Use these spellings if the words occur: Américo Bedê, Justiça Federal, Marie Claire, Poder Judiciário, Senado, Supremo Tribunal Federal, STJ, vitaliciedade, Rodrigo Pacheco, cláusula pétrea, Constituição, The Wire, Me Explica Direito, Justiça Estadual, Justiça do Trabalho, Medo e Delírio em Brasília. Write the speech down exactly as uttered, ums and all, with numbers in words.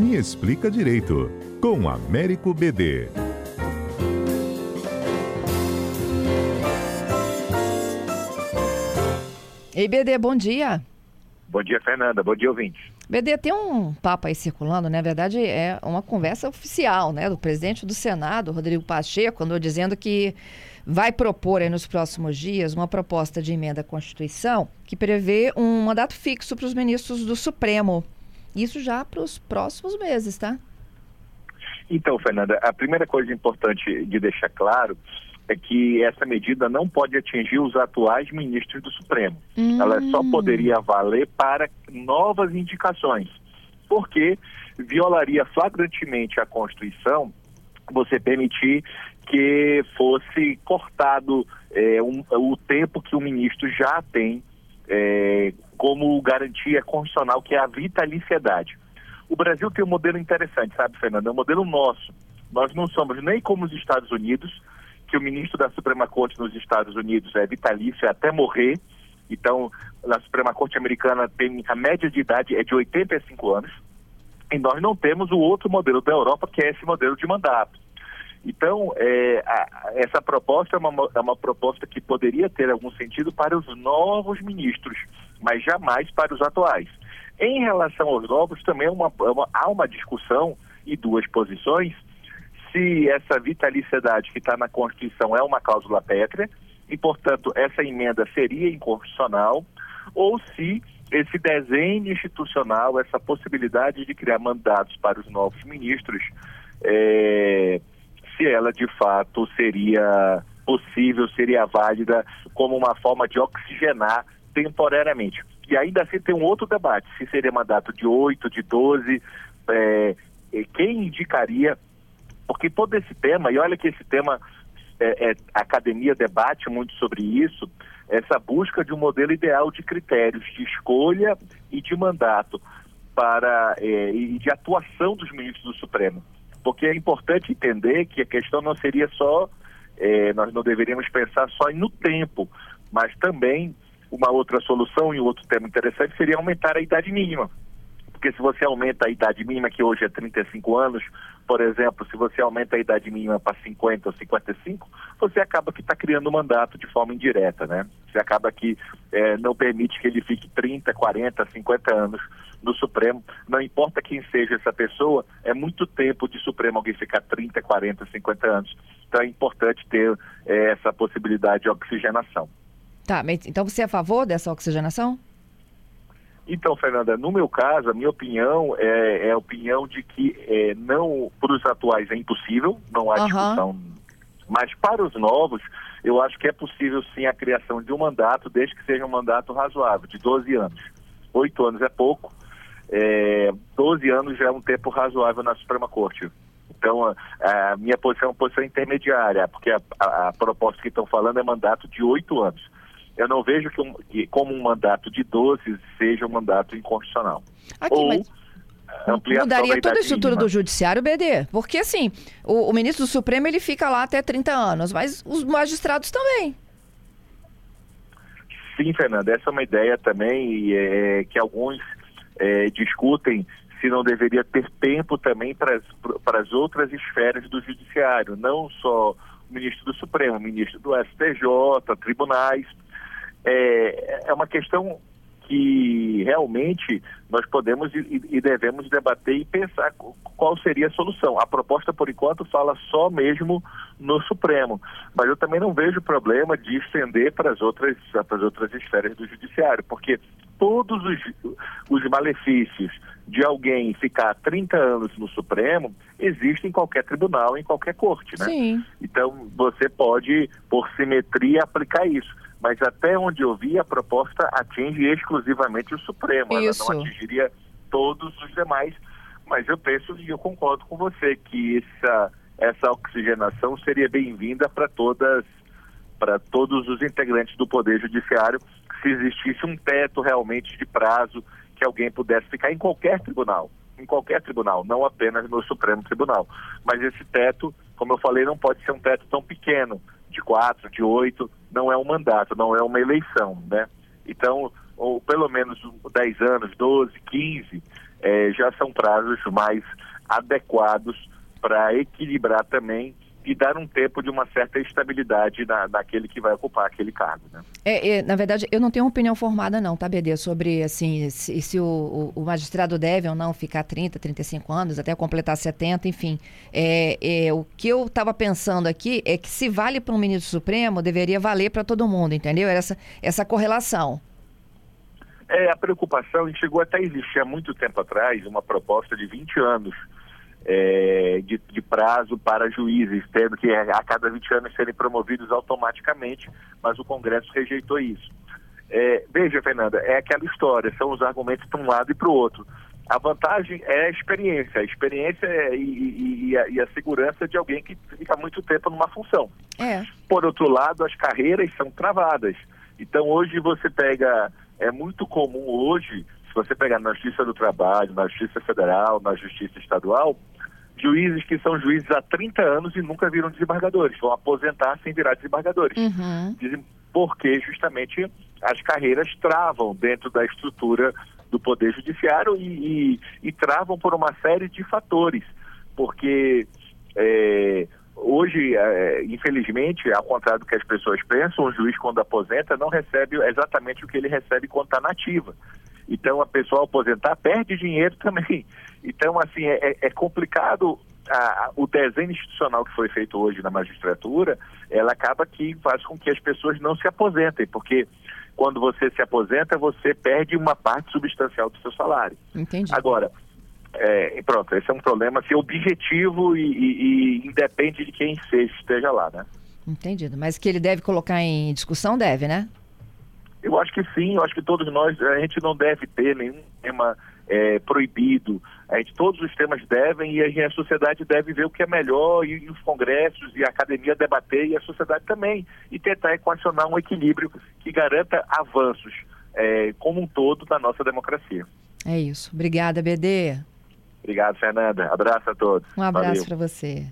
Me Explica Direito, com Américo Bedê. Ei, Bedê, bom dia. Bom dia, Fernanda. Bom dia, ouvinte. Bedê, tem um papo aí circulando, né? Na verdade, é uma conversa oficial, né? Do presidente do Senado, Rodrigo Pacheco, andou dizendo que vai propor aí nos próximos dias uma proposta de emenda à Constituição que prevê um mandato fixo para os ministros do Supremo. Isso já para os próximos meses, tá? Então, Fernanda, a primeira coisa importante de deixar claro é que essa medida não pode atingir os atuais ministros do Supremo. Hum. Ela só poderia valer para novas indicações, porque violaria flagrantemente a Constituição você permitir que fosse cortado é, um, o tempo que o ministro já tem é, como garantia constitucional, que é a vitaliciedade. O Brasil tem um modelo interessante, sabe, Fernanda? É um modelo nosso. Nós não somos nem como os Estados Unidos, que o ministro da Suprema Corte nos Estados Unidos é vitalício até morrer. Então, na Suprema Corte americana, tem, a média de idade é de oitenta e cinco anos. E nós não temos o outro modelo da Europa, que é esse modelo de mandato. Então, é, a, essa proposta é uma, é uma proposta que poderia ter algum sentido para os novos ministros, mas jamais para os atuais. Em relação aos novos, também é uma, é uma, há uma discussão e duas posições, se essa vitaliciedade que está na Constituição é uma cláusula pétrea e, portanto, essa emenda seria inconstitucional, ou se esse desenho institucional, essa possibilidade de criar mandatos para os novos ministros, é, se ela, de fato, seria possível, seria válida como uma forma de oxigenar temporariamente. E ainda assim tem um outro debate, se seria mandato de oito, de doze, é, quem indicaria... Porque todo esse tema, e olha que esse tema, é, é, a academia debate muito sobre isso, essa busca de um modelo ideal de critérios de escolha e de mandato para, é, e de atuação dos ministros do Supremo. Porque é importante entender que a questão não seria só, é, nós não deveríamos pensar só no tempo, mas também uma outra solução e outro tema interessante seria aumentar a idade mínima. Porque se você aumenta a idade mínima, que hoje é trinta e cinco anos, por exemplo, se você aumenta a idade mínima para cinquenta ou cinquenta e cinco, você acaba que está criando um mandato de forma indireta, né? Você acaba que é, não permite que ele fique trinta, quarenta, cinquenta anos no Supremo. Não importa quem seja essa pessoa, é muito tempo de Supremo alguém ficar trinta, quarenta, cinquenta anos. Então é importante ter é, essa possibilidade de oxigenação. Tá, mas então você é a favor dessa oxigenação? Então, Fernanda, no meu caso, a minha opinião é, é a opinião de que é, não, para os atuais é impossível, não há uhum. discussão, mas para os novos, eu acho que é possível sim a criação de um mandato, desde que seja um mandato razoável, de doze anos. oito anos é pouco, é, doze anos já é um tempo razoável na Suprema Corte. Então, a, a minha posição é uma posição intermediária, porque a, a, a proposta que estão falando é mandato de oito anos. Eu não vejo que, um, que como um mandato de doze seja um mandato inconstitucional. Aqui, Ou mas... ampliação mudaria toda a estrutura mínima do judiciário, B D. Porque, assim, o, o ministro do Supremo ele fica lá até trinta anos, mas os magistrados também. Sim, Fernanda, essa é uma ideia também é, que alguns é, discutem se não deveria ter tempo também para as outras esferas do judiciário, não só o ministro do Supremo, o ministro do S T J, tribunais... É uma questão que realmente nós podemos e devemos debater e pensar qual seria a solução. A proposta, por enquanto, fala só mesmo no Supremo, mas eu também não vejo problema de estender para as outras, para as outras esferas do judiciário, porque todos os, os malefícios de alguém ficar trinta anos no Supremo existem em qualquer tribunal, em qualquer corte, né? Sim. Então, você pode, por simetria, aplicar isso. Mas até onde eu vi, a proposta atinge exclusivamente o Supremo. Isso. Ela não atingiria todos os demais. Mas eu penso e eu concordo com você que essa, essa oxigenação seria bem-vinda para todas, para todos os integrantes do Poder Judiciário, se existisse um teto realmente de prazo que alguém pudesse ficar em qualquer tribunal, em qualquer tribunal, não apenas no Supremo Tribunal. Mas esse teto, como eu falei, não pode ser um teto tão pequeno, de quatro, de oito, não é um mandato, não é uma eleição, né? Então, ou pelo menos dez anos, doze, quinze, é, já são prazos mais adequados para equilibrar também e dar um tempo de uma certa estabilidade na, naquele que vai ocupar aquele cargo, né? É, é, na verdade, eu não tenho opinião formada não, tá, Bedê? Sobre, assim, se, se o, o magistrado deve ou não ficar trinta, trinta e cinco anos, até completar setenta, enfim. É, é, o que eu estava pensando aqui é que se vale para um ministro supremo, deveria valer para todo mundo, entendeu? Essa, essa correlação. É, a preocupação, e chegou até a existir há muito tempo atrás, uma proposta de vinte anos, É, de, de prazo para juízes, tendo que a cada vinte anos serem promovidos automaticamente, mas o Congresso rejeitou isso. É, veja, Fernanda, é aquela história, são os argumentos para um lado e para o outro. A vantagem é a experiência, a experiência é, e, e, a, e a segurança de alguém que fica muito tempo numa função. É. Por outro lado, as carreiras são travadas. Então, hoje você pega, é muito comum hoje, se você pegar na Justiça do Trabalho, na Justiça Federal, na Justiça Estadual, juízes que são juízes há trinta anos e nunca viram desembargadores, vão aposentar sem virar desembargadores. Uhum. Porque justamente as carreiras travam dentro da estrutura do Poder Judiciário e, e, e travam por uma série de fatores, porque é, hoje, é, infelizmente, ao contrário do que as pessoas pensam, o juiz quando aposenta não recebe exatamente o que ele recebe quando está na ativa. Então, a pessoa aposentar perde dinheiro também. Então, assim, é, é complicado a, a, o desenho institucional que foi feito hoje na magistratura, ela acaba que faz com que as pessoas não se aposentem, porque quando você se aposenta, você perde uma parte substancial do seu salário. Entendi. Agora, é, pronto, esse é um problema assim, objetivo e, e, e independe de quem seja, esteja lá, né? Entendido. Mas que ele deve colocar em discussão, deve, né? Eu acho que sim, eu acho que todos nós, a gente não deve ter nenhum tema é, proibido, a gente, todos os temas devem e a, a sociedade deve ver o que é melhor e, e os congressos e a academia debater e a sociedade também e tentar equacionar um equilíbrio que garanta avanços é, como um todo na nossa democracia. É isso. Obrigada, Bedê. Obrigado, Fernanda. Abraço a todos. Um abraço para você.